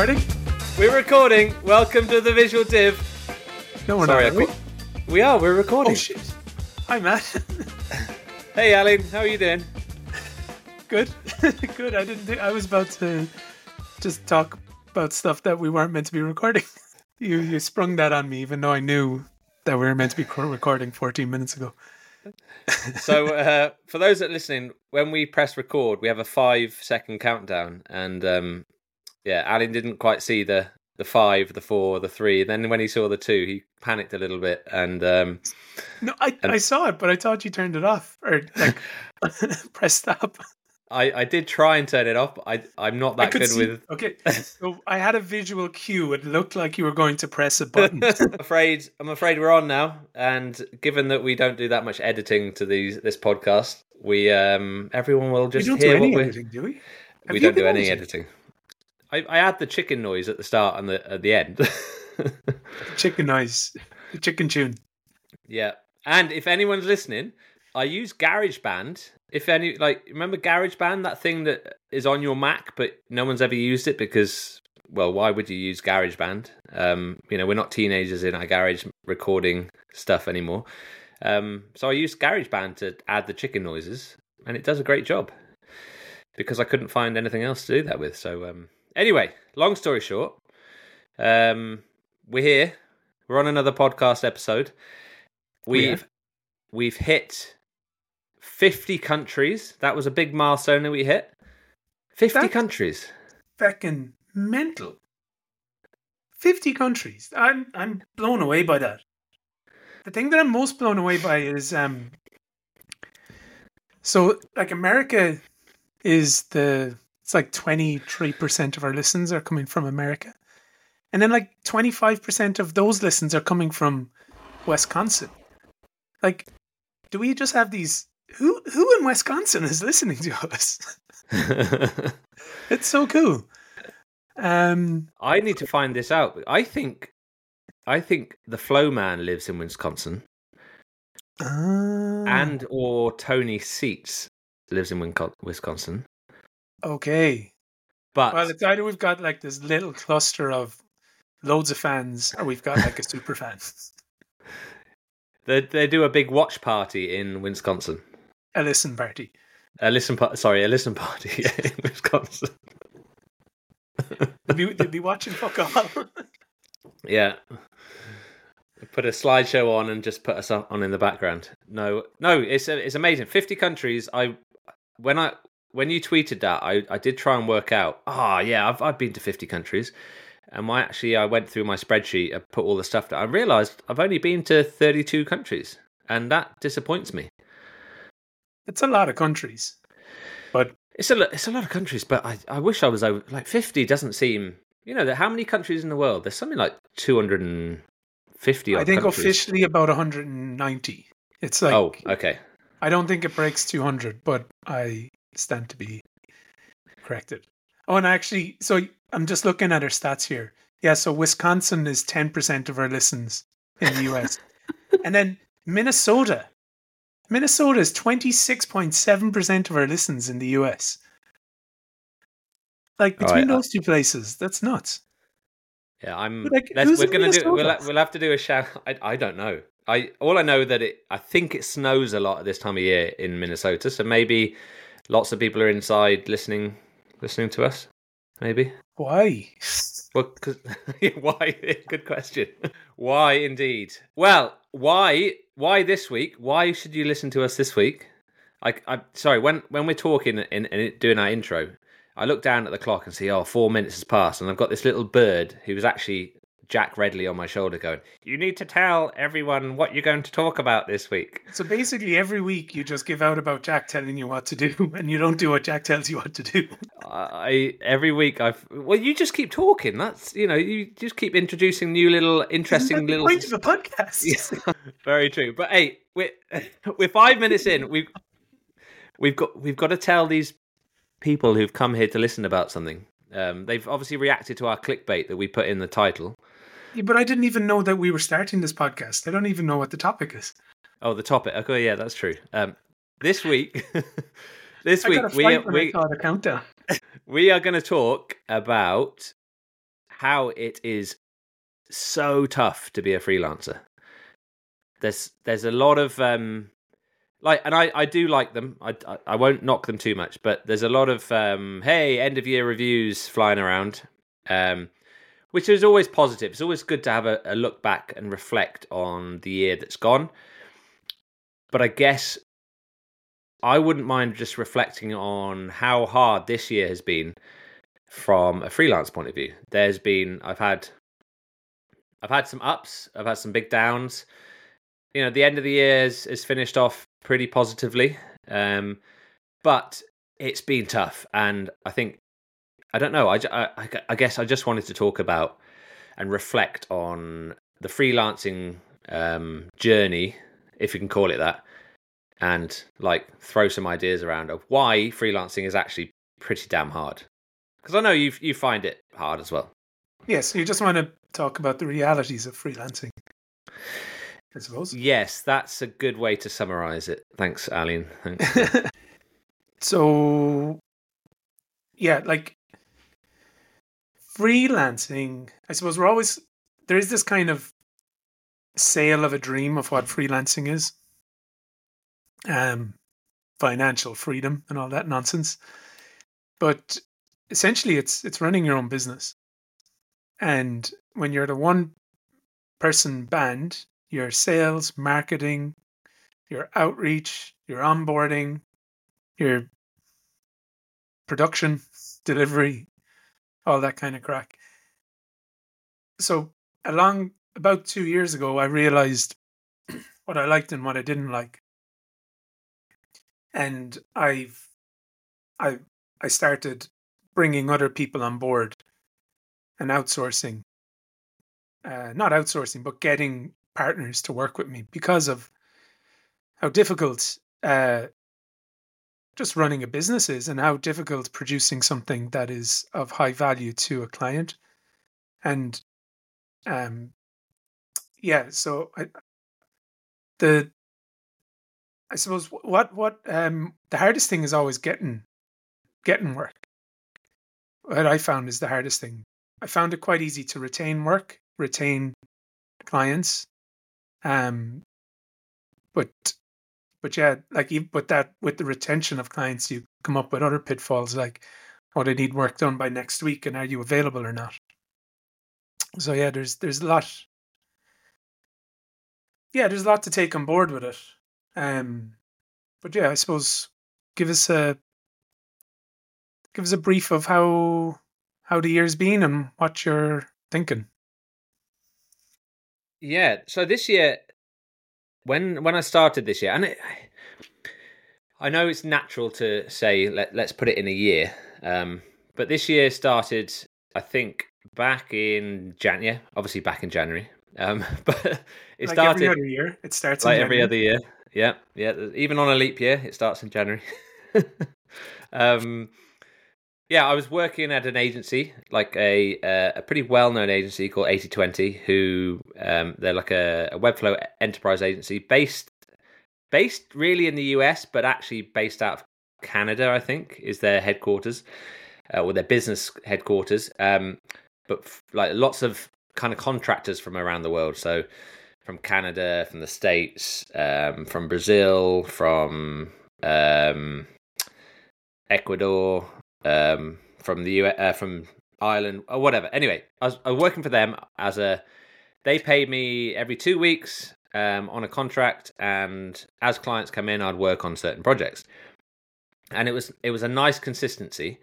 recording? We're recording. Welcome to the Visual Div. No, we're not. We are. We're recording. Oh, shit. Hi, Matt. Hey, Ailín. How are you doing? Good. Good. I was about to just talk about stuff that we weren't meant to be recording. You sprung that on me, even though I knew that we were meant to be recording 14 minutes ago. So for those that are listening, when we press record, we have a 5-second countdown, and Ailín didn't quite see the 5, the 4, the 3, and then when he saw the 2, he panicked a little bit. And I saw it, but I thought you turned it off or press stop. I did try and turn it off, but I'm not that good with... Okay, so I had a visual cue. It looked like you were going to press a button. I'm afraid we're on now. And given that we don't do that much editing to this podcast, we everyone will just hear what we... We don't do any editing, do we? We don't do any editing. I add the chicken noise at the start and at the end. Chicken noise. The chicken tune. Yeah. And if anyone's listening, I use GarageBand... remember GarageBand, that thing that is on your Mac, but no one's ever used it because, well, why would you use GarageBand? We're not teenagers in our garage recording stuff anymore. So I used GarageBand to add the chicken noises, and it does a great job because I couldn't find anything else to do that with. So anyway, long story short, we're here. We're on another podcast episode. We've hit 50 countries. That was a big milestone that we hit. 50 countries. Fucking mental. 50 countries. I'm blown away by that. The thing that I'm most blown away by is America is it's 23% of our listens are coming from America. And then 25% of those listens are coming from Wisconsin. Do we just have these Who in Wisconsin is listening to us? It's so cool. I need to find this out. I think the Flow Man lives in Wisconsin, and or Tony Seats lives in Wisconsin. Okay, but it's either we've got this little cluster of loads of fans, or we've got a super fan. They do a big watch party in Wisconsin. A listen party in Wisconsin. They'd be watching fuck all. Yeah. Put a slideshow on and just put us on in the background. No, it's amazing. 50 countries. When you tweeted that, I did try and work out. I've been to 50 countries, and I went through my spreadsheet and put all the stuff down. I realised I've only been to 32 countries, and that disappoints me. It's a lot of countries, but it's a lot of countries. But I wish I was over 50. Doesn't seem how many countries in the world? There's something like 250. I think countries. Officially about 190. It's oh, okay. I don't think it breaks 200, but I stand to be corrected. Oh, and actually, so I'm just looking at our stats here. Yeah, so Wisconsin is 10% of our listens in the US, and then Minnesota. Minnesota is 26.7% of our listens in the US. Between those two places, that's nuts. Yeah, we're going to do. We'll have to do a shout. I don't know. I know that I think it snows a lot at this time of year in Minnesota, so maybe lots of people are inside listening to us. Maybe. Why? Well, why? Good question. Why indeed? Well, why? Why this week? Why should you listen to us this week? I sorry, when we're talking and doing our intro, I look down at the clock and see, 4 minutes has passed, and I've got this little bird who was actually Jack Redley on my shoulder going, you need to tell everyone what you're going to talk about this week. So basically every week you just give out about Jack telling you what to do, and you don't do what Jack tells you what to do. You just keep talking. That's, you just keep introducing new little interesting little point of a podcast. Yeah, very true. But hey, we're 5 minutes in. We've got to tell these people who've come here to listen about something. They've obviously reacted to our clickbait that we put in the title. Yeah, but I didn't even know that we were starting this podcast. I don't even know what the topic is. Oh, the topic. Okay, yeah, that's true. This week, this week we are going to talk about how it is so tough to be a freelancer. There's a lot of and I do like them. I won't knock them too much, but there's a lot of hey, end of year reviews flying around, which is always positive. It's always good to have a look back and reflect on the year that's gone. But I guess I wouldn't mind just reflecting on how hard this year has been from a freelance point of view. There's been, I've had some ups, I've had some big downs. You know, the end of the year is finished off pretty positively, but it's been tough. And I think, I don't know, I guess I just wanted to talk about and reflect on the freelancing journey, if you can call it that, and like throw some ideas around of why freelancing is actually pretty damn hard. Because I know you find it hard as well. Yes, you just want to talk about the realities of freelancing, I suppose. Yes, that's a good way to summarize it. Thanks, Ailín. Thanks. So, yeah, like freelancing, I suppose there is this kind of sale of a dream of what freelancing is. Financial freedom and all that nonsense. But essentially it's running your own business. And when you're the one person band, your sales, marketing, your outreach, your onboarding, your production, delivery, all that kind of crack. So about 2 years ago, I realized what I liked and what I didn't like. And I started bringing other people on board and outsourcing, not outsourcing, but getting partners to work with me because of how difficult just running a business is and how difficult producing something that is of high value to a client. And so I suppose what the hardest thing is always getting work. What I found is the hardest thing. I found it quite easy to retain work, retain clients, but yeah, like with that, with the retention of clients, you come up with other pitfalls like, oh, they need work done by next week, and are you available or not? So yeah, there's a lot. Yeah, there's a lot to take on board with it. But yeah, I suppose give us a brief of how the year's been and what you're thinking. Yeah, so this year, when I started this year, and I know it's natural to say let's put it in a year, but this year started, I think, back in January. Obviously, back in January, but it like started every other year. It starts like in every other year. Yeah. Even on a leap year, it starts in January. Yeah, I was working at an agency, like a pretty well-known agency called 8020, who they're like a Webflow enterprise agency based really in the US, but actually based out of Canada, I think, is their headquarters, or their business headquarters. But like lots of kind of contractors from around the world, so from Canada, from the States, from Brazil, from Ecuador, from the US, from Ireland, or whatever. Anyway, I was working for them they paid me every 2 weeks on a contract, and as clients come in, I'd work on certain projects, and it was a nice consistency.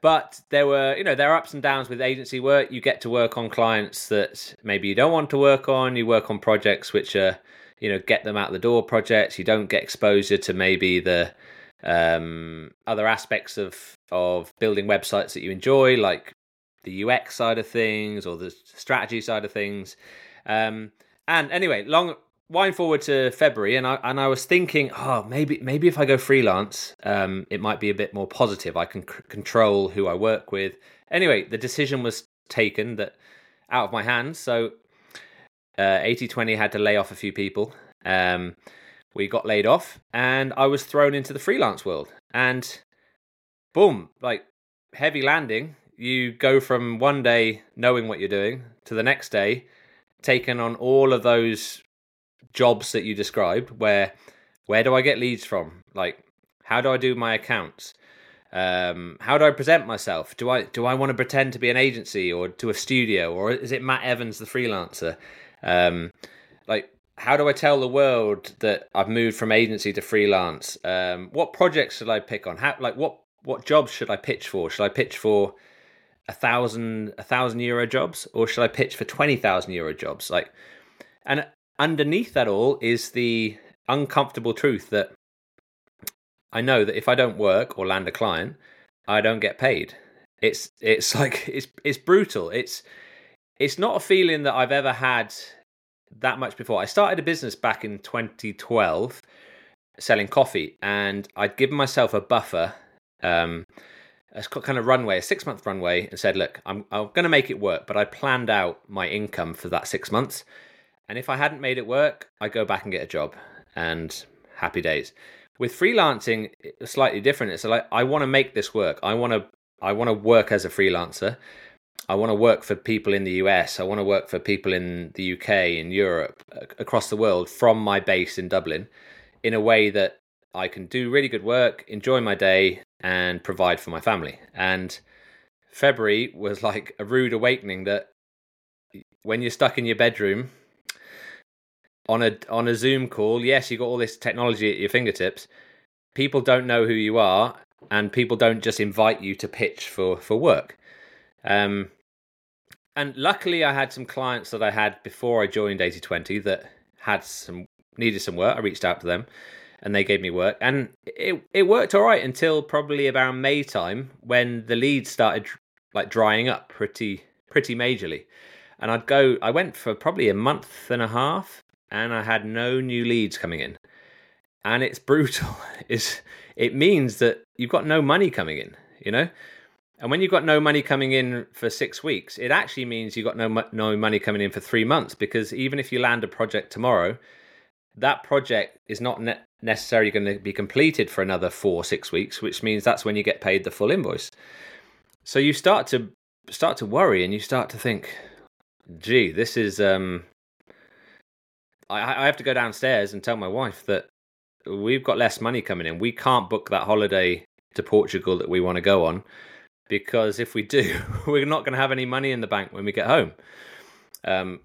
But there are ups and downs with agency work. You get to work on clients that maybe you don't want to work on. You work on projects which are, get them out the door projects. You don't get exposure to maybe the other aspects of building websites that you enjoy, like the UX side of things or the strategy side of things. And anyway, long wind forward to February, and I was thinking, oh, maybe if I go freelance, it might be a bit more positive. I can control who I work with. Anyway, the decision was taken that out of my hands. So 8020 had to lay off a few people. We got laid off, and I was thrown into the freelance world. And boom, like heavy landing. you go from one day knowing what you're doing to the next day taking on all of those jobs that you described, where do I get leads from? Like, how do I do my accounts? How do I present myself? Do I want to pretend to be an agency or to a studio, or is it Matt Evans, the freelancer? Like, how do I tell the world that I've moved from agency to freelance? What projects should I pick on? What jobs should I pitch for? Should I pitch for €1,000 jobs, or should I pitch for €20,000 jobs? Like, and underneath that all is the uncomfortable truth that I know that if I don't work or land a client, I don't get paid. It's brutal. It's not a feeling that I've ever had that much before. I started a business back in 2012 selling coffee, and I'd given myself a buffer, a kind of runway, a 6-month runway, and said, look, I'm going to make it work, but I planned out my income for that 6 months. And if I hadn't made it work, I go back and get a job, and happy days. With freelancing, it's slightly different. It's like, I want to make this work. I want to work as a freelancer. I want to work for people in the US. I want to work for people in the UK, in Europe, across the world, from my base in Dublin, in a way that I can do really good work, enjoy my day, and provide for my family. And February was like a rude awakening that when you're stuck in your bedroom on a Zoom call, yes, you've got all this technology at your fingertips. People don't know who you are, and people don't just invite you to pitch for work. And luckily, I had some clients that I had before I joined 8020 that needed some work. I reached out to them, and they gave me work, and it worked all right until probably about May time, when the leads started drying up pretty majorly. And I went for probably a month and a half, and I had no new leads coming in. And it's brutal. It means that you've got no money coming in, you know? And when you've got no money coming in for 6 weeks, it actually means you've got no money coming in for 3 months, because even if you land a project tomorrow, that project is not necessarily going to be completed for another 4 or 6 weeks, which means that's when you get paid the full invoice. So you start to worry, and you start to think, gee, this is... I have to go downstairs and tell my wife that we've got less money coming in. We can't book that holiday to Portugal that we want to go on, because if we do, we're not going to have any money in the bank when we get home.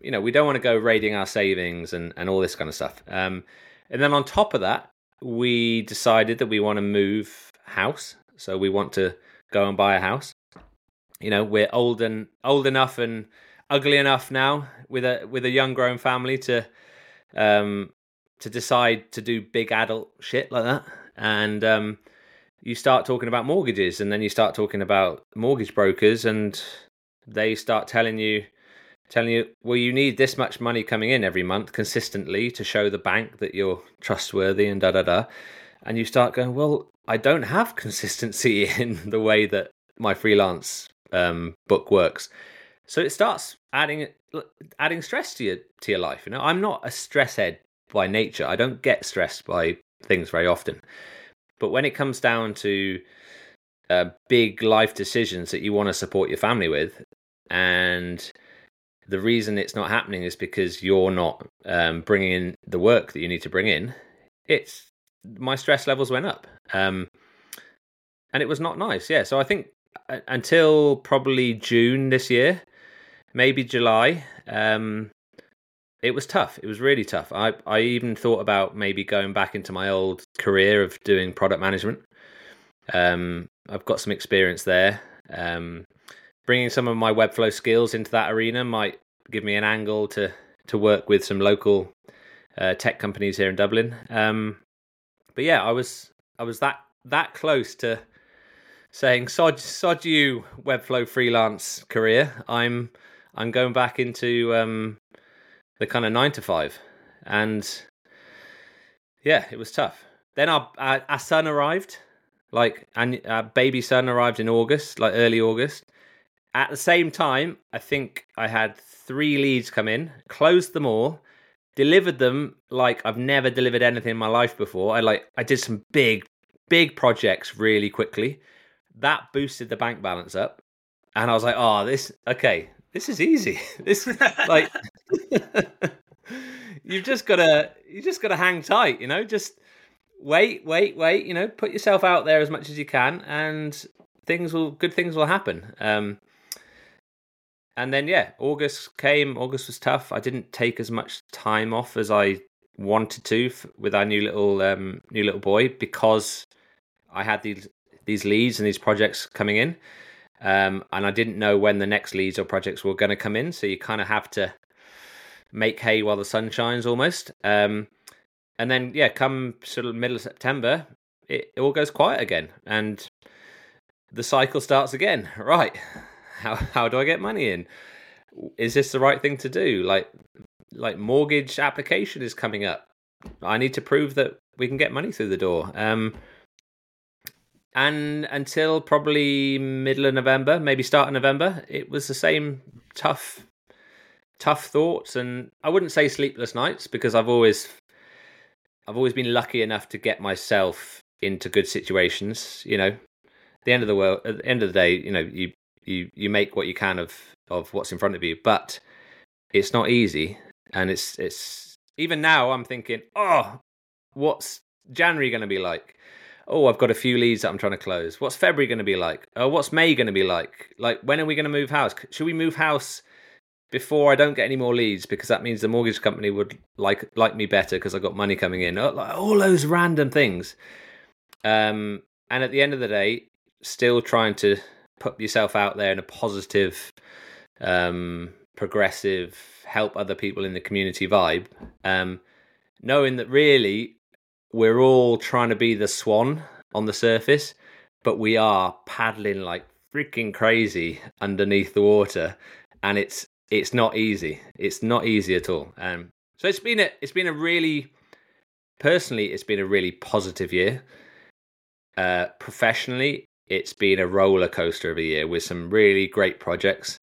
You know, we don't want to go raiding our savings and all this kind of stuff. And then on top of that, we decided that we want to move house. So we want to go and buy a house. You know, we're old enough and ugly enough now with a young grown family to decide to do big adult shit like that. And you start talking about mortgages, and then you start talking about mortgage brokers, and they start telling you, well, you need this much money coming in every month consistently to show the bank that you're trustworthy and da-da-da. And you start going, well, I don't have consistency in the way that my freelance book works. So it starts adding stress to your life. You know, I'm not a stress head by nature. I don't get stressed by things very often. But when it comes down to big life decisions that you want to support your family with, and the reason it's not happening is because you're not bringing in the work that you need to bring in, my stress levels went up. And it was not nice. Yeah. So I think until probably June this year, maybe July, it was tough. It was really tough. I even thought about maybe going back into my old career of doing product management. I've got some experience there. Bringing some of my Webflow skills into that arena might give me an angle to work with some local tech companies here in Dublin. But yeah, I was that close to saying, sod you, Webflow freelance career. I'm going back into the kind of 9 to 5, and yeah, it was tough. Then our son arrived, and our baby son arrived in August, early August. At the same time, I think I had 3 leads come in, closed them all, delivered them like I've never delivered anything in my life before. I did some big projects really quickly. That boosted the bank balance up. And I was like, oh, this is easy. This like you've just gotta hang tight, you know, just wait, you know, put yourself out there as much as you can and good things will happen. And then, yeah, August came. August was tough. I didn't take as much time off as I wanted to with our new little boy because I had these leads and these projects coming in, and I didn't know when the next leads or projects were going to come in. So you kind of have to make hay while the sun shines, almost. And then, yeah, come sort of middle of September, it all goes quiet again, and the cycle starts again. Right. How do I get money in? Is this the right thing to do? Like mortgage application is coming up. I need to prove that we can get money through the door. And until probably middle of November, maybe start of November, it was the same tough thoughts. And I wouldn't say sleepless nights because I've always been lucky enough to get myself into good situations. You know, at the end of the day, you know, you make what you can of what's in front of you, but it's not easy. And it's even now I'm thinking, oh, what's January going to be like? Oh, I've got a few leads that I'm trying to close. What's February going to be like? Oh, what's May going to be like? Like, when are we going to move house? Should we move house before I don't get any more leads? Because that means the mortgage company would like me better because I got money coming in. Oh, like, all those random things. And at the end of the day, still trying to put yourself out there in a positive, progressive, help other people in the community vibe, knowing that really we're all trying to be the swan on the surface, but we are paddling like freaking crazy underneath the water, and it's not easy. It's not easy at all. So it's been a really positive year. Professionally, it's been a roller coaster of a year with some really great projects,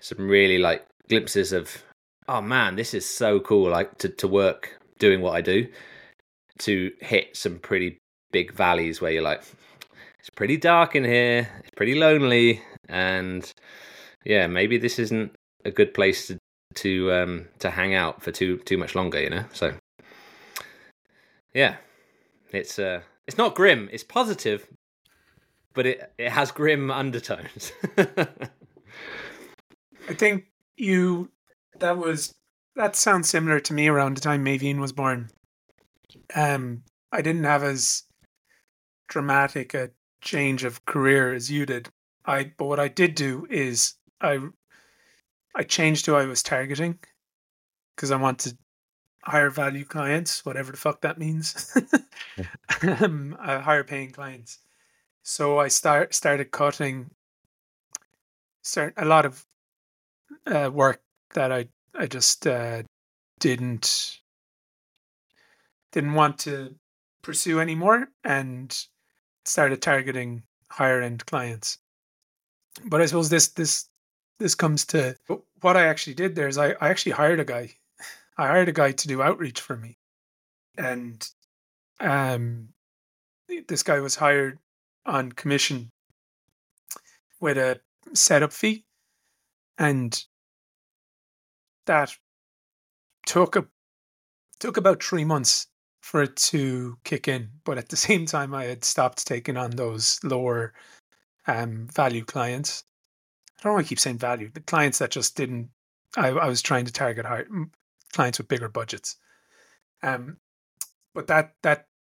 some really like glimpses of, oh man, this is so cool, like to work doing what I do, to hit some pretty big valleys where you're like, it's pretty dark in here, it's pretty lonely, and yeah, maybe this isn't a good place to hang out for too much longer, you know? So yeah, it's not grim, it's positive. But it has grim undertones. I think that sounds similar to me around the time Maveen was born. I didn't have as dramatic a change of career as you did. But what I did do is I changed who I was targeting because I wanted higher value clients, whatever the fuck that means. Higher paying clients. So I started cutting a lot of work that I just didn't want to pursue anymore, and started targeting higher end clients. But I suppose this comes to what I actually did there is I actually hired a guy. I hired a guy to do outreach for me, and this guy was hired on commission with a setup fee, and that took about 3 months for it to kick in. But at the same time, I had stopped taking on those lower value clients. I don't want to keep saying value. The clients that just didn't. I was trying to target higher clients with bigger budgets. But that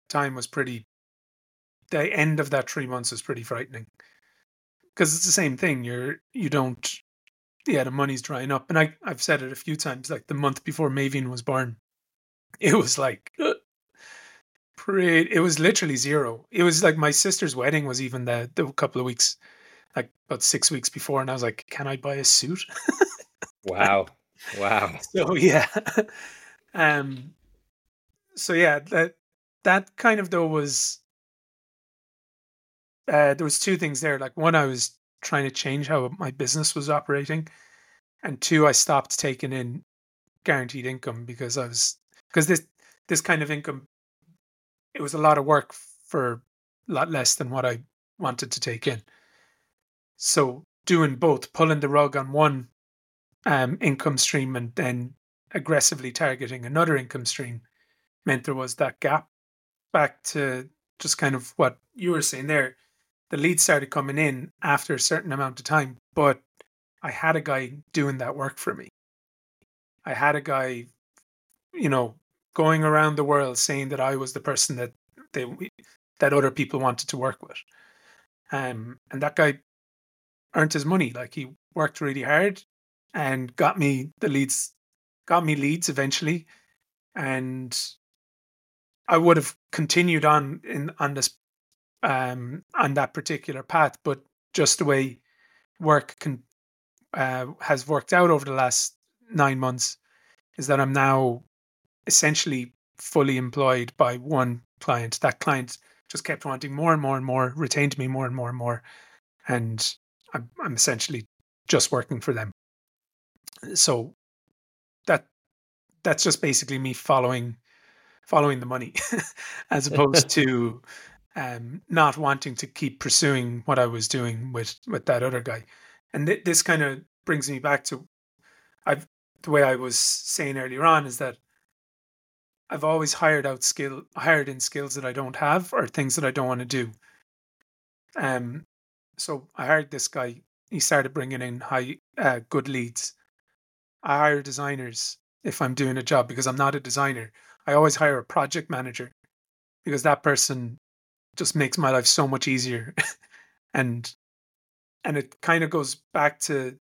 time was pretty. The end of that 3 months is pretty frightening because it's the same thing. The money's drying up. And I've said it a few times, like the month before Maveen was born, it was like, it was literally zero. It was like my sister's wedding was even the couple of weeks, like about 6 weeks before. And I was like, can I buy a suit? Wow. So yeah. So yeah, that kind of though was, there was two things there. Like one, I was trying to change how my business was operating, and two, I stopped taking in guaranteed income because this kind of income, it was a lot of work for a lot less than what I wanted to take in. So doing both, pulling the rug on one income stream and then aggressively targeting another income stream, meant there was that gap. Back to just kind of what you were saying there, the leads started coming in after a certain amount of time, but I had a guy doing that work for me. I had a guy, you know, going around the world saying that I was the person that that other people wanted to work with. And that guy earned his money. Like, he worked really hard and got me leads eventually. And I would have continued on that particular path, but just the way work has worked out over the last 9 months is that I'm now essentially fully employed by one client. That client just kept wanting more and more and more, retained me more and more and more, and I'm essentially just working for them. So that's just basically me following the money as opposed to not wanting to keep pursuing what I was doing with that other guy. And this kind of brings me back to the way I was saying earlier on, is that I've always hired in skills that I don't have or things that I don't want to do. So I hired this guy. He started bringing in good leads. I hire designers if I'm doing a job, because I'm not a designer. I always hire a project manager because that person just makes my life so much easier. And it kind of goes back to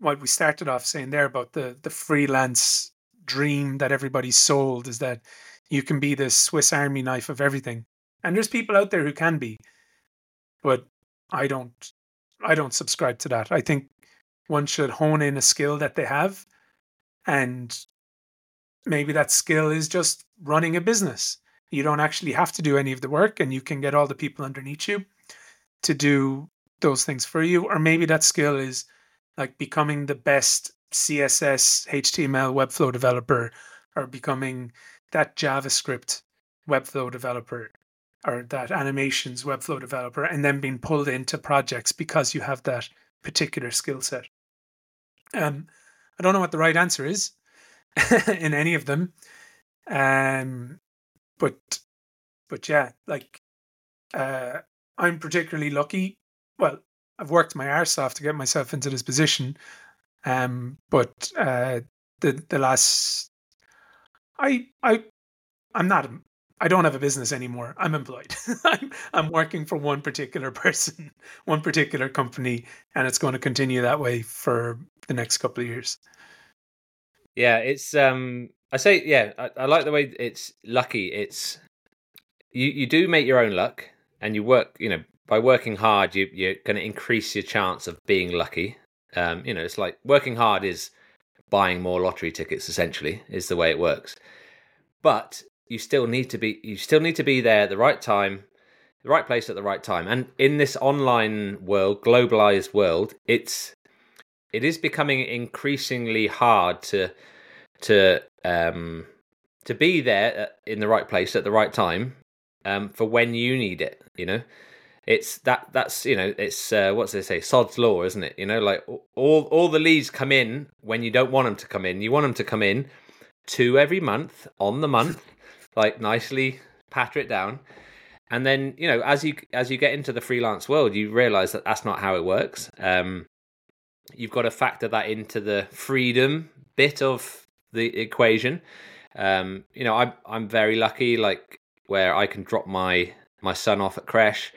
what we started off saying there about the freelance dream that everybody's sold, is that you can be this Swiss Army knife of everything. And there's people out there who can be, but I don't subscribe to that. I think one should hone in a skill that they have, and maybe that skill is just running a business. You don't actually have to do any of the work, and you can get all the people underneath you to do those things for you. Or maybe that skill is like becoming the best CSS, HTML, Webflow developer, or becoming that JavaScript Webflow developer, or that animations Webflow developer, and then being pulled into projects because you have that particular skill set. I don't know what the right answer is in any of them. But yeah, like I'm particularly lucky. Well, I've worked my arse off to get myself into this position. The last, I don't have a business anymore. I'm employed. I'm working for one particular person, one particular company, and it's going to continue that way for the next couple of years. Yeah. It's, I like the way it's lucky. It's, you do make your own luck, and you work, you know, by working hard, you're going to increase your chance of being lucky. You know, it's like working hard is buying more lottery tickets, essentially, is the way it works. But you still need to be there at the right time, the right place at the right time. And in this online world, globalized world, it is becoming increasingly hard to be there in the right place at the right time, for when you need it, you know. It's that's you know, it's what's they say, Sod's law, isn't it? You know, like all the leads come in when you don't want them to come in. You want them to come in 2 every month, on the month, like nicely patter it down. And then, you know, as you get into the freelance world, you realize that that's not how it works. You've got to factor that into the freedom bit of the equation. You know, I'm very lucky, like where I can drop my son off at creche.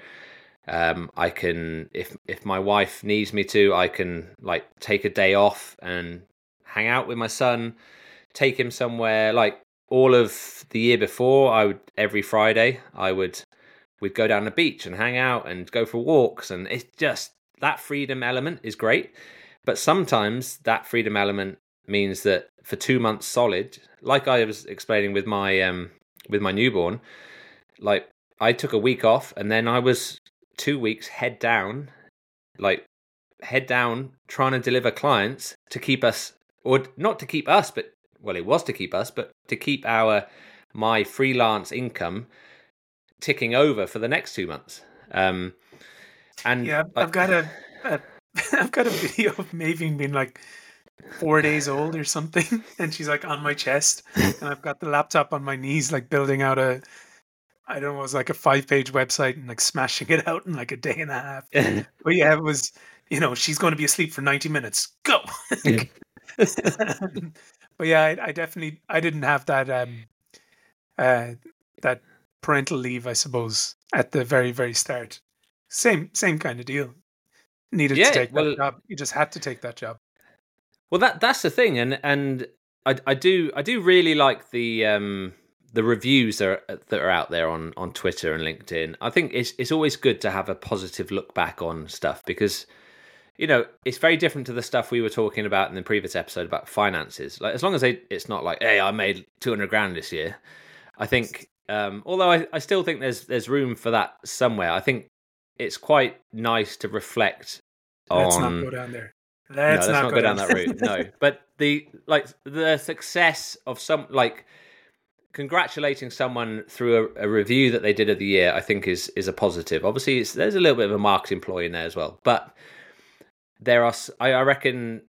I can, if my wife needs me to, I can like take a day off and hang out with my son, take him somewhere. Like all of the year before, every Friday we'd go down the beach and hang out and go for walks. And it's just that freedom element is great. But sometimes that freedom element means that for 2 months solid, like I was explaining with my newborn, like I took a week off, and then I was 2 weeks head down trying to deliver clients to keep us, or not to keep us, but well, it was to keep us, but to keep my freelance income ticking over for the next 2 months. And yeah, I've got a I've got a video of Maven being like 4 days old or something, and she's like on my chest, and I've got the laptop on my knees, like building out a, I don't know, it was like a 5-page website and like smashing it out in like a day and a half. But yeah, it was, you know, she's going to be asleep for 90 minutes. Go. Yeah. But yeah, I definitely, I didn't have that, that parental leave, I suppose, at the very, very start. Same kind of deal. Needed to take that job. You just had to take that job. Well, that's the thing, and I do really like the reviews that are out there on Twitter and LinkedIn. I think it's always good to have a positive look back on stuff, because you know it's very different to the stuff we were talking about in the previous episode about finances. Like, as long as it's not like, hey, I made 200 grand this year. I think although I still think there's room for that somewhere. I think it's quite nice to reflect on. Let's not go down there. Let's not go down that route. No, but the success of some, like, congratulating someone through a review that they did of the year, I think is a positive. Obviously, there's a little bit of a marketing ploy in there as well, but there are, I reckon,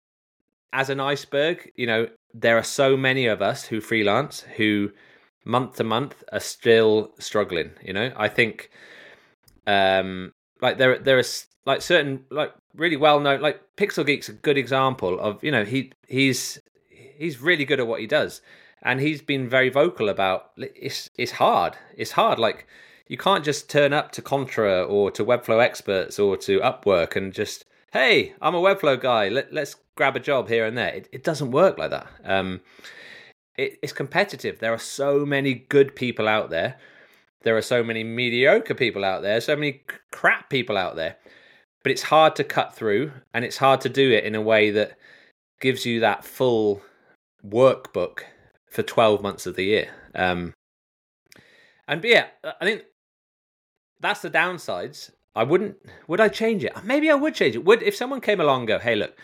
as an iceberg, you know, there are so many of us who freelance who month to month are still struggling. You know, I think there is like certain really well known, like Pixel Geek's a good example of, you know, he's really good at what he does, and he's been very vocal about it's hard. Like, you can't just turn up to Contra or to Webflow Experts or to Upwork and just, hey, I'm a Webflow guy, let's grab a job here and there. It doesn't work like that. It's competitive. There are so many good people out there. There are so many mediocre people out there, so many crap people out there. But it's hard to cut through, and it's hard to do it in a way that gives you that full workbook for 12 months of the year. And yeah, I think that's the downsides. Would I change it? Maybe I would change it. If someone came along and go, hey, look,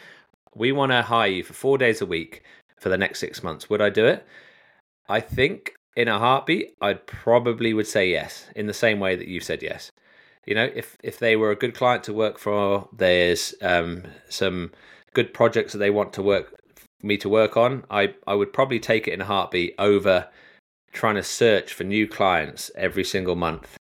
we want to hire you for 4 days a week for the next 6 months, would I do it? I think in a heartbeat, I probably would say yes, in the same way that you've said yes. You know, if they were a good client to work for, there's some good projects that they want me to work on, I would probably take it in a heartbeat over trying to search for new clients every single month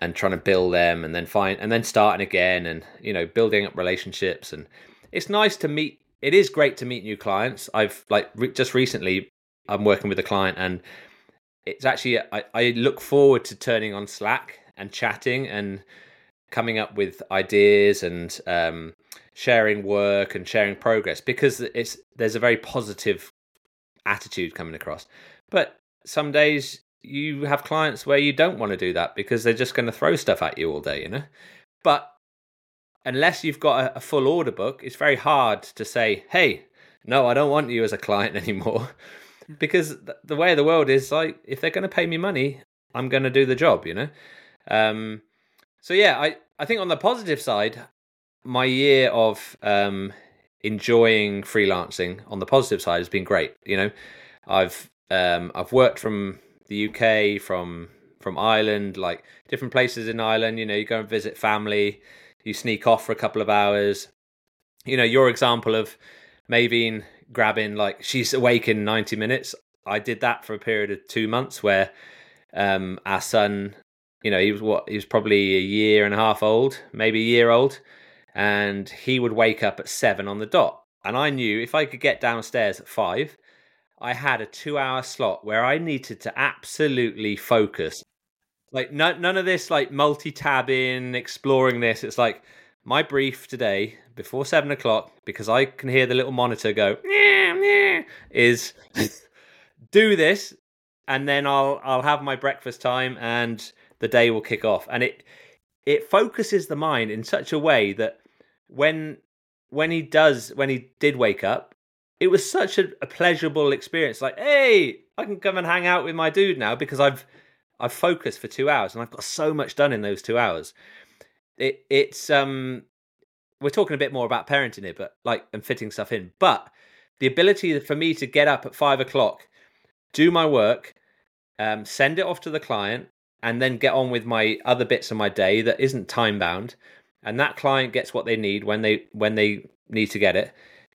and trying to bill them and then starting again, and, you know, building up relationships. And it's nice to meet. It is great to meet new clients. I've just recently, I'm working with a client, and it's actually, I look forward to turning on Slack and chatting and coming up with ideas and sharing work and sharing progress, because there's a very positive attitude coming across. But some days you have clients where you don't want to do that because they're just going to throw stuff at you all day, you know. But unless you've got a full order book, it's very hard to say, hey, no, I don't want you as a client anymore. Because the way of the world is, like, if they're going to pay me money, I'm going to do the job, you know. So yeah, I think on the positive side, my year of enjoying freelancing on the positive side has been great. You know, I've worked from the UK, from Ireland, like different places in Ireland. You know, you go and visit family, you sneak off for a couple of hours. You know, your example of Maven grabbing, like, she's awake in 90 minutes. I did that for a period of 2 months where our son, you know, he was probably a year and a half old, maybe a year old, and he would wake up at 7 on the dot. And I knew if I could get downstairs at 5, I had a 2-hour slot where I needed to absolutely focus. Like, none of this, like, multi-tabbing, exploring this. It's like, my brief today before 7 o'clock, because I can hear the little monitor go, nah, nah, is do this, and then I'll have my breakfast time and the day will kick off. And it focuses the mind in such a way that when he did wake up, it was such a pleasurable experience. Like, hey, I can come and hang out with my dude now because I've focused for 2 hours and I've got so much done in those 2 hours. It's we're talking a bit more about parenting here, but like, and fitting stuff in, but the ability for me to get up at 5 o'clock, do my work, send it off to the client, and then get on with my other bits of my day that isn't time bound, and that client gets what they need when they need to get it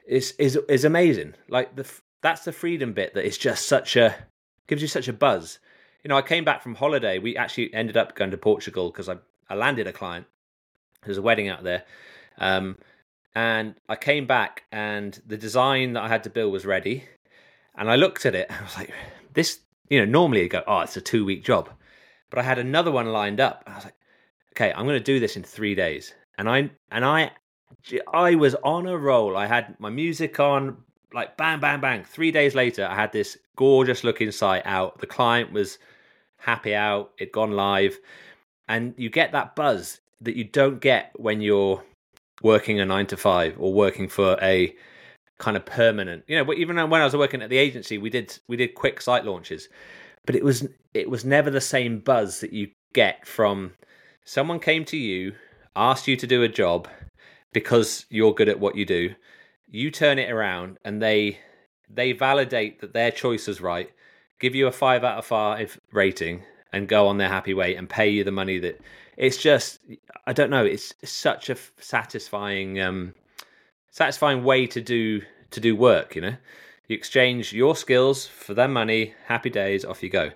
is amazing. Like that's the freedom bit that is just gives you such a buzz. You know, I came back from holiday. We actually ended up going to Portugal because I landed a client. There's a wedding out there. And I came back and the design that I had to build was ready. And I looked at it and I was like, this, you know, normally you go, oh, it's a 2-week job. But I had another one lined up. I was like, okay, I'm going to do this in 3 days. And I was on a roll. I had my music on, like bang, bang, bang. 3 days later, I had this gorgeous looking site out. The client was happy out. It'd gone live. And you get that buzz that you don't get when you're working a 9-to-5 or working for a kind of permanent, you know. But even when I was working at the agency, we did quick site launches, but it was never the same buzz that you get from someone came to you, asked you to do a job because you're good at what you do. You turn it around and they validate that their choice is right, give you a 5 out of 5 rating, and go on their happy way and pay you the money that. It's just, I don't know. It's such a satisfying way to do work. You know, you exchange your skills for their money. Happy days, off you go.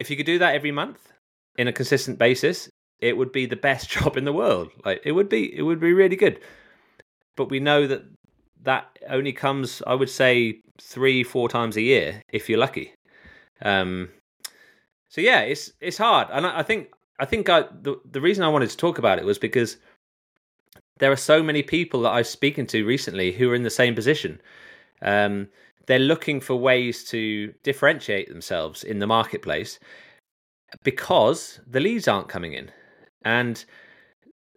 If you could do that every month in a consistent basis, it would be the best job in the world. Like it would be really good. But we know that only comes, I would say, 3-4 times a year if you're lucky. So yeah, it's hard, and I think the reason I wanted to talk about it was because there are so many people that I've spoken to recently who are in the same position. They're looking for ways to differentiate themselves in the marketplace because the leads aren't coming in, and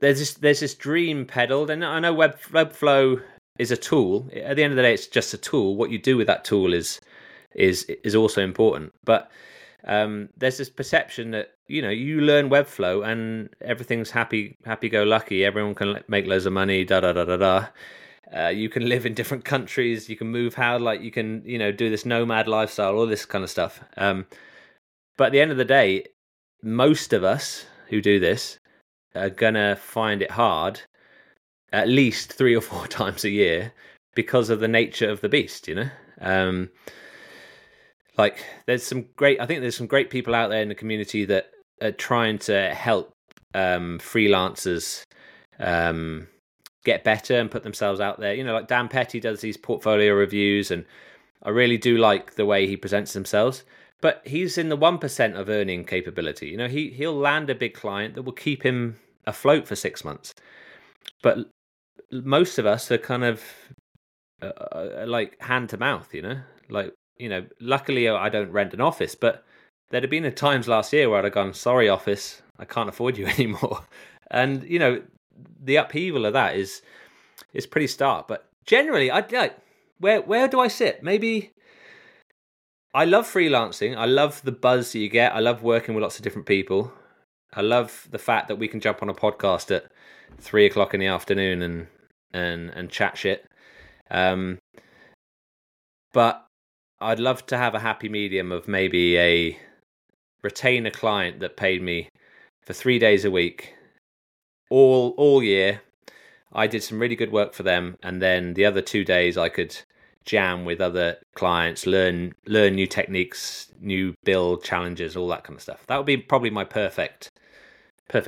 there's this dream peddled. And I know Webflow is a tool. At the end of the day, it's just a tool. What you do with that tool is also important, but. There's this perception that, you know, you learn Webflow and everything's happy-go-lucky. Everyone can make loads of money, you can live in different countries. You can move how, like, you can, you know, do this nomad lifestyle, all this kind of stuff. But at the end of the day, most of us who do this are going to find it hard at least 3 or 4 times a year because of the nature of the beast, you know? Like there's some great people out there in the community that are trying to help freelancers get better and put themselves out there. You know, like Dan Petty does these portfolio reviews, and I really do like the way he presents themselves. But he's in the 1% of earning capability. You know, he'll land a big client that will keep him afloat for 6 months. But most of us are kind of like hand to mouth. You know, like. You know, luckily I don't rent an office, but there'd have been a times last year where I'd have gone, sorry, office, I can't afford you anymore. And, you know, the upheaval of that is pretty stark. But generally, I'd like, where do I sit? Maybe I love freelancing. I love the buzz that you get. I love working with lots of different people. I love the fact that we can jump on a podcast at 3:00 in the afternoon and chat shit. But I'd love to have a happy medium of maybe a retainer client that paid me for 3 days a week all year. I did some really good work for them, and then the other 2 days I could jam with other clients, learn new techniques, new build challenges, all that kind of stuff. That would be probably my perfect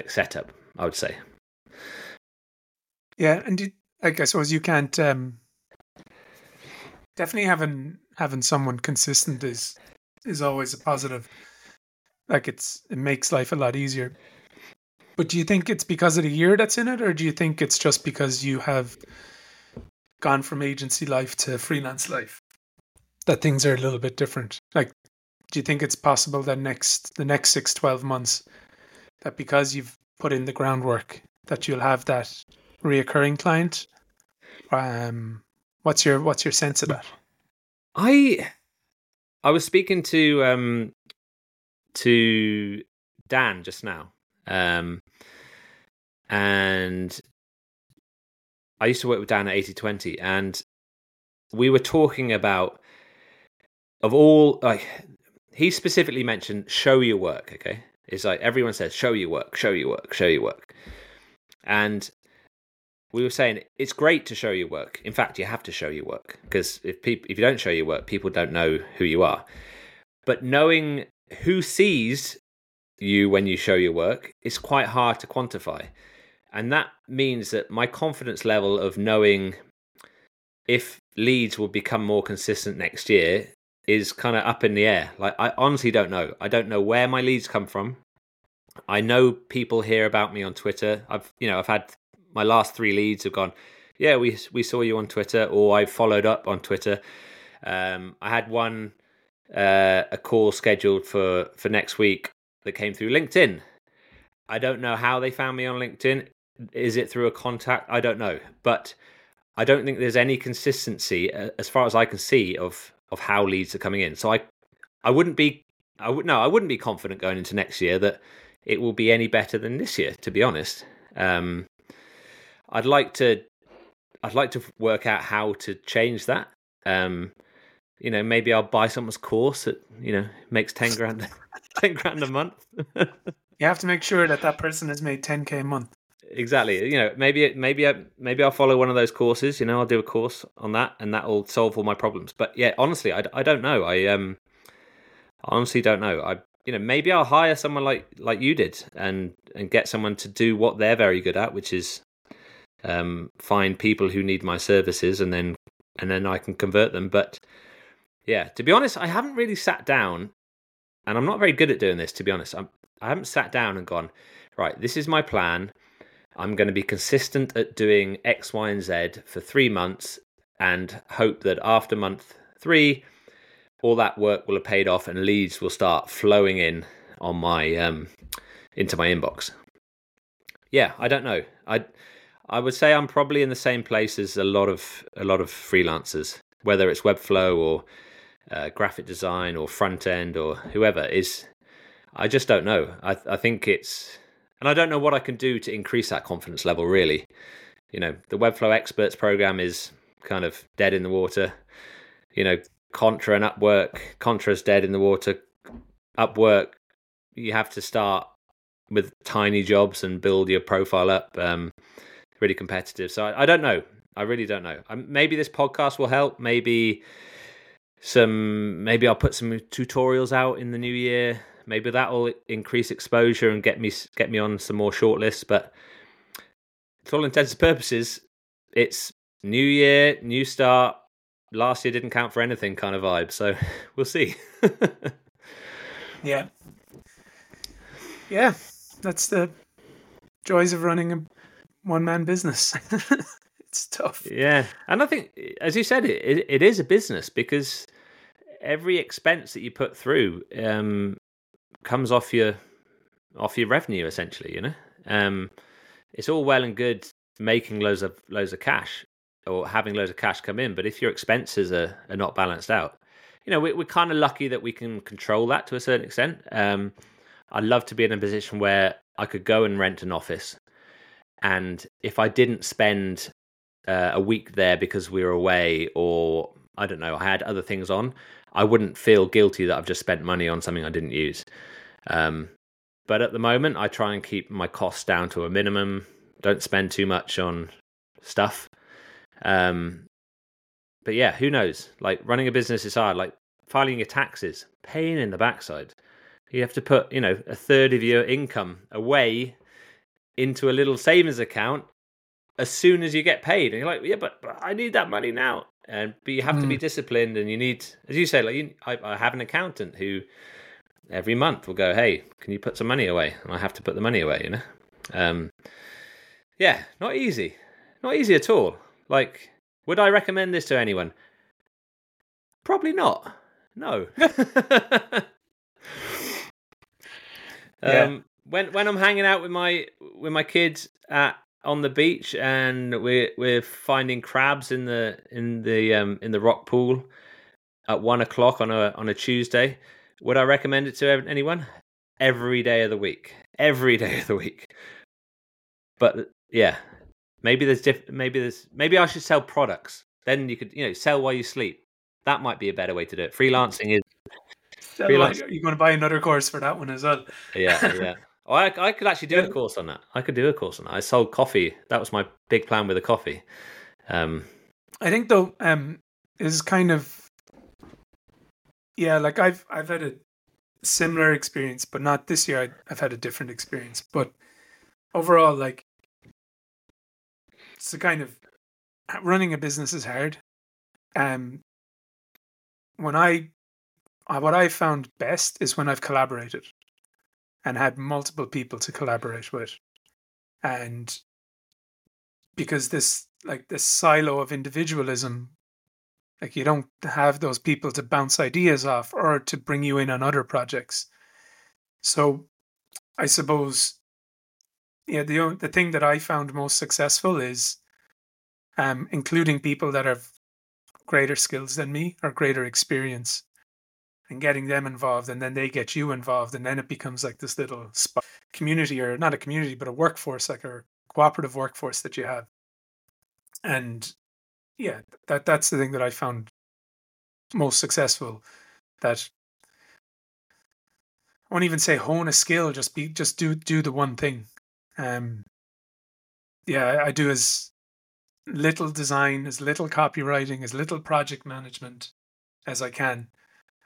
setup, I would say. Yeah, and I suppose you can't definitely having someone consistent is always a positive. Like it makes life a lot easier. But do you think it's because of the year that's in it, or do you think it's just because you have gone from agency life to freelance life that things are a little bit different? Like, do you think it's possible that the next 6-12 months that because you've put in the groundwork that you'll have that reoccurring client? What's your sense of that? I was speaking to Dan just now, and I used to work with Dan at 8020, and we were talking about he specifically mentioned show your work. Okay, it's like everyone says show your work, show your work, show your work, And we were saying it's great to show your work. In fact, you have to show your work, because if you don't show your work, people don't know who you are. But knowing who sees you when you show your work is quite hard to quantify. And that means that my confidence level of knowing if leads will become more consistent next year is kind of up in the air. Like, I honestly don't know. I don't know where my leads come from. I know people hear about me on Twitter. I've had my last 3 leads have gone, yeah, we saw you on Twitter, or I followed up on Twitter. I had one a call scheduled for next week that came through LinkedIn. I don't know how they found me on LinkedIn. Is it through a contact? I don't know. But I don't think there's any consistency as far as I can see of how leads are coming in. So I wouldn't be confident going into next year that it will be any better than this year, to be honest. I'd like to work out how to change that. Maybe I'll buy someone's course that makes 10 grand $10,000 a month. You have to make sure that person has made $10,000 a month. Exactly. Maybe I'll follow one of those courses. I'll do a course on that, and that will solve all my problems. But yeah, honestly, I don't know. I honestly don't know. Maybe I'll hire someone like you did and get someone to do what they're very good at, which is find people who need my services, and then I can convert them. But yeah, to be honest, I haven't really sat down, and I'm not very good at doing this, to be honest. I haven't sat down and gone, right, this is my plan. I'm going to be consistent at doing X, Y, and Z for 3 months and hope that after month 3, all that work will have paid off and leads will start flowing in on my into my inbox. Yeah, I don't know. I would say I'm probably in the same place as a lot of freelancers, whether it's Webflow or graphic design or front end or whoever is. I just don't know. I think it's, and I don't know what I can do to increase that confidence level. Really, the Webflow Experts program is kind of dead in the water. Contra and Upwork. Contra's dead in the water. Upwork, you have to start with tiny jobs and build your profile up. Really competitive. So I don't know. I really don't know. Maybe this podcast will help. Maybe I'll put some tutorials out in the new year. Maybe that will increase exposure and get me on some more shortlists. But to all intents and purposes, it's new year, new start. Last year didn't count for anything kind of vibe, so we'll see. yeah, that's the joys of running a one-man business. It's tough. Yeah, and I think, as you said, it is a business, because every expense that you put through comes off your revenue, essentially. It's all well and good making loads of cash, or having loads of cash come in, but if your expenses are not balanced out, we're kind of lucky that we can control that to a certain extent. I'd love to be in a position where I could go and rent an office, and if I didn't spend a week there because we were away, or I don't know, I had other things on, I wouldn't feel guilty that I've just spent money on something I didn't use. But at the moment, I try and keep my costs down to a minimum, don't spend too much on stuff. But yeah, who knows? Like, running a business is hard. Like, filing your taxes, pain in the backside. You have to put, a third of your income away into a little savings account as soon as you get paid. And you're like, yeah, but I need that money now. But you have to be disciplined, and you need, as you say, I have an accountant who every month will go, hey, can you put some money away? And I have to put the money away, Yeah, not easy. Not easy at all. Like, would I recommend this to anyone? Probably not. No. When I'm hanging out with my kids on the beach, and we're finding crabs in the rock pool at 1 o'clock on a Tuesday, would I recommend it to anyone? Every day of the week. But yeah. Maybe I should sell products. Then you could, sell while you sleep. That might be a better way to do it. Freelancing is. You're going to buy another course for that one as well. Yeah. Oh, I could actually do a course on that. I could do a course on that. I sold coffee. That was my big plan with the coffee. I think though, is kind of, like I've had a similar experience, but not this year. I've had a different experience, but overall, like it's the kind of running a business is hard. What I found best is when I've collaborated. And had multiple people to collaborate with. And because this silo of individualism, like you don't have those people to bounce ideas off or to bring you in on other projects. So I suppose, the thing that I found most successful is including people that have greater skills than me or greater experience. And getting them involved, and then they get you involved, and then it becomes like this little community, or not a community, but a workforce, like a cooperative workforce that you have. And that's the thing that I found most successful. That I won't even say hone a skill, just do the one thing. I do as little design, as little copywriting, as little project management as I can.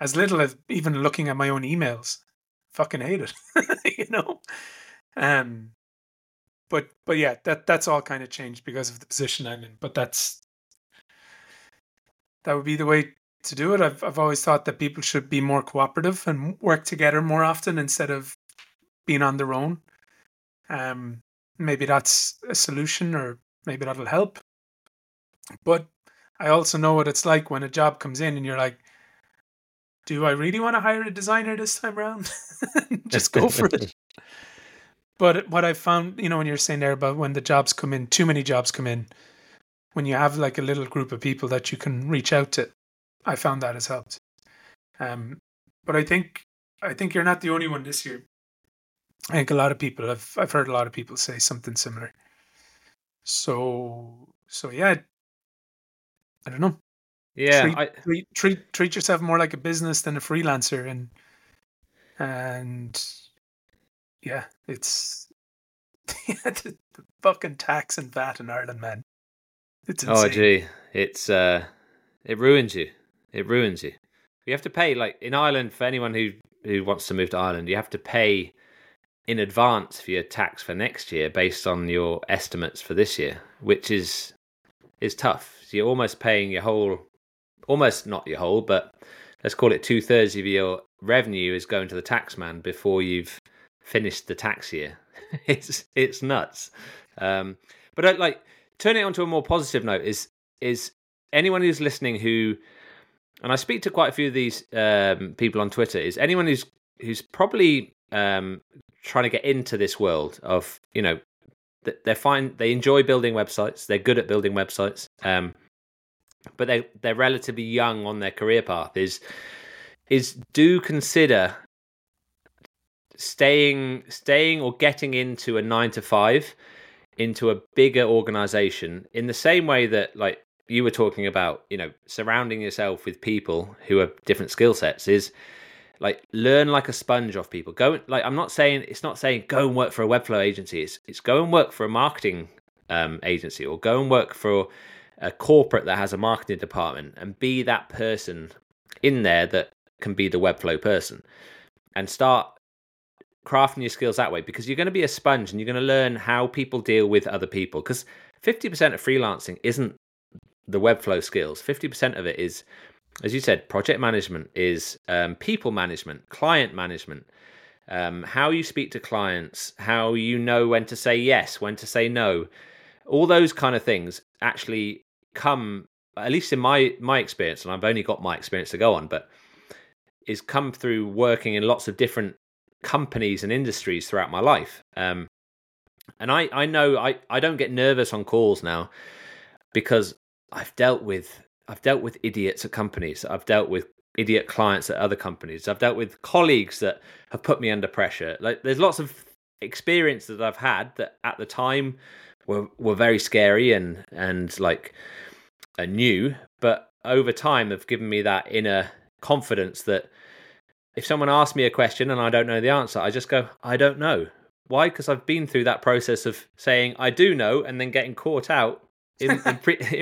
As little as even looking at my own emails. Fucking hate it. But yeah, that's all kind of changed because of the position I'm in. But that would be the way to do it. I've always thought that people should be more cooperative and work together more often instead of being on their own. Maybe that's a solution, or maybe that'll help. But I also know what it's like when a job comes in and you're like, do I really want to hire a designer this time around? Just go for it. But what I found, when you're saying there about when the jobs come in, too many jobs come in, when you have like a little group of people that you can reach out to, I found that has helped. But I think you're not the only one this year. I think a lot of people, I've heard a lot of people say something similar. So yeah, I don't know. Yeah, treat yourself more like a business than a freelancer, and yeah, it's the fucking tax and VAT in Ireland, man. It's insane. Oh, gee, it's it ruins you. It ruins you. You have to pay, like in Ireland, for anyone who wants to move to Ireland, you have to pay in advance for your tax for next year based on your estimates for this year, which is tough. So you're almost paying your whole. Almost not your whole, but let's call it 2/3 of your revenue is going to the tax man before you've finished the tax year. It's nuts. But I'd like turn it onto a more positive note. Is anyone who's listening who, and I speak to quite a few of these people on Twitter, is anyone who's probably trying to get into this world of they're fine, they enjoy building websites, they're good at building websites. But they're relatively young on their career path. Is do consider staying or getting into a 9-to-5 into a bigger organization in the same way that like you were talking about, surrounding yourself with people who have different skill sets is like learn like a sponge off people. Go like it's not saying go and work for a Webflow agency. It's go and work for a marketing agency or go and work for a corporate that has a marketing department and be that person in there that can be the Webflow person and start crafting your skills that way, because you're going to be a sponge and you're going to learn how people deal with other people, because 50% of freelancing isn't the Webflow skills. 50% of it is, as you said, project management, is people management, client management, how you speak to clients, how you know when to say yes, when to say no. All those kind of things actually come, at least in my experience, and I've only got my experience to go on, but is come through working in lots of different companies and industries throughout my life. And I know I don't get nervous on calls now because I've dealt with idiots at companies. I've dealt with idiot clients at other companies. I've dealt with colleagues that have put me under pressure. Like there's lots of experience that I've had that at the time were very scary and like new, but over time have given me that inner confidence that if someone asks me a question and I don't know the answer, I just go, I don't know. Why? Because I've been through that process of saying I do know and then getting caught out in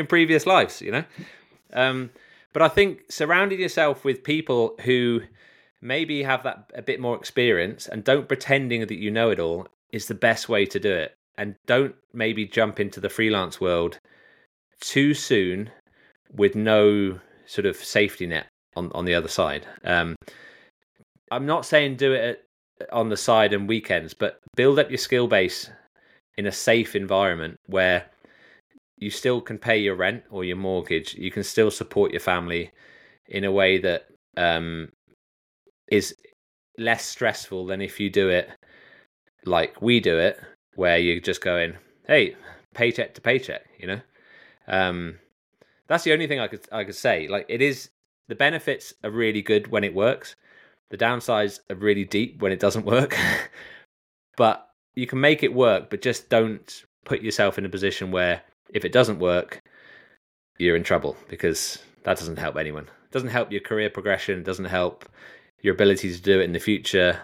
previous lives, you know. But I think surrounding yourself with people who maybe have that a bit more experience and don't pretending that you know it all is the best way to do it. And don't maybe jump into the freelance world too soon with no sort of safety net on the other side. I'm not saying do it on the side and weekends, but build up your skill base in a safe environment where you still can pay your rent or your mortgage. You can still support your family in a way that is less stressful than if you do it like we do it, where you're just going, hey, paycheck to paycheck, you know. That's the only thing I could say. Like, it is, the benefits are really good when it works. The downsides are really deep when it doesn't work. But you can make it work, but just don't put yourself in a position where if it doesn't work, you're in trouble, because that doesn't help anyone. It doesn't help your career progression. It doesn't help your ability to do it in the future.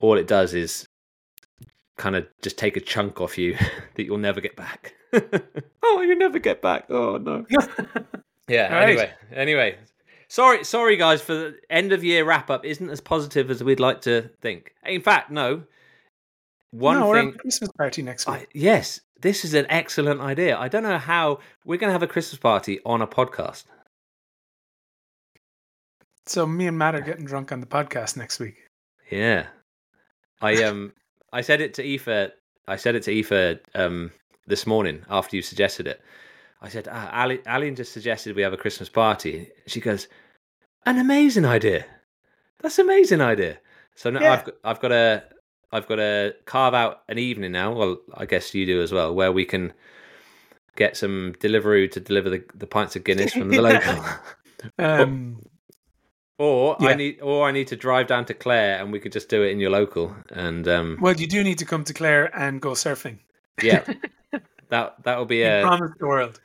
All it does is kind of just take a chunk off you that you'll never get back. Oh, you'll never get back. Oh, no. Yeah, right. Anyway. Sorry, guys, for the end-of-year wrap-up isn't as positive as we'd like to think. In fact, no. We're having a Christmas party next week. Yes, this is an excellent idea. I don't know how we're going to have a Christmas party on a podcast. So me and Matt are getting drunk on the podcast next week. Yeah. I said it to Aoife. I said it to Aoife this morning after you suggested it. I said, Ailín just suggested we have a Christmas party. She goes, an amazing idea. That's an amazing idea. So now I've got to carve out an evening now. Well, I guess you do as well, where we can get some delivery to deliver the pints of Guinness from the local. I need to drive down to Clare, and we could just do it in your local. And well, you do need to come to Clare and go surfing. Yeah, that'll be a promised world.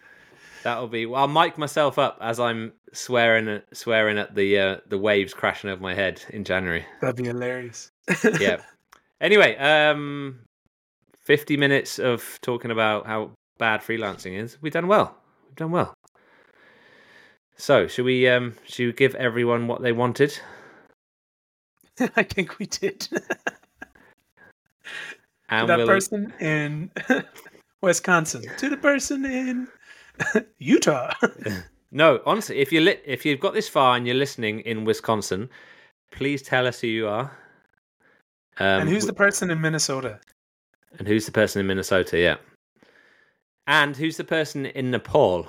That'll be. Well, I'll mic myself up as I'm swearing at the waves crashing over my head in January. That'd be hilarious. Yeah. Anyway, 50 minutes of talking about how bad freelancing is. We've done well. So, should we give everyone what they wanted? I think we did. And to that person in Wisconsin. To the person in Utah. No, honestly, if you've got this far and you're listening in Wisconsin, please tell us who you are. And who's the person in Minnesota? And who's the person in Minnesota, yeah. And who's the person in Nepal?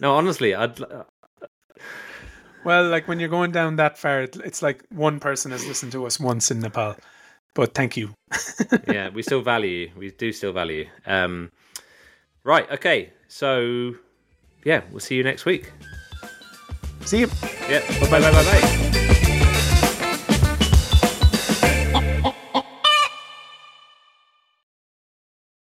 No, honestly, I'd. Well, like when you're going down that far, it's like one person has listened to us once in Nepal, but thank you. Yeah, we still value you. We do still value you. Right, okay. So, yeah, we'll see you next week. See you. Yeah, bye.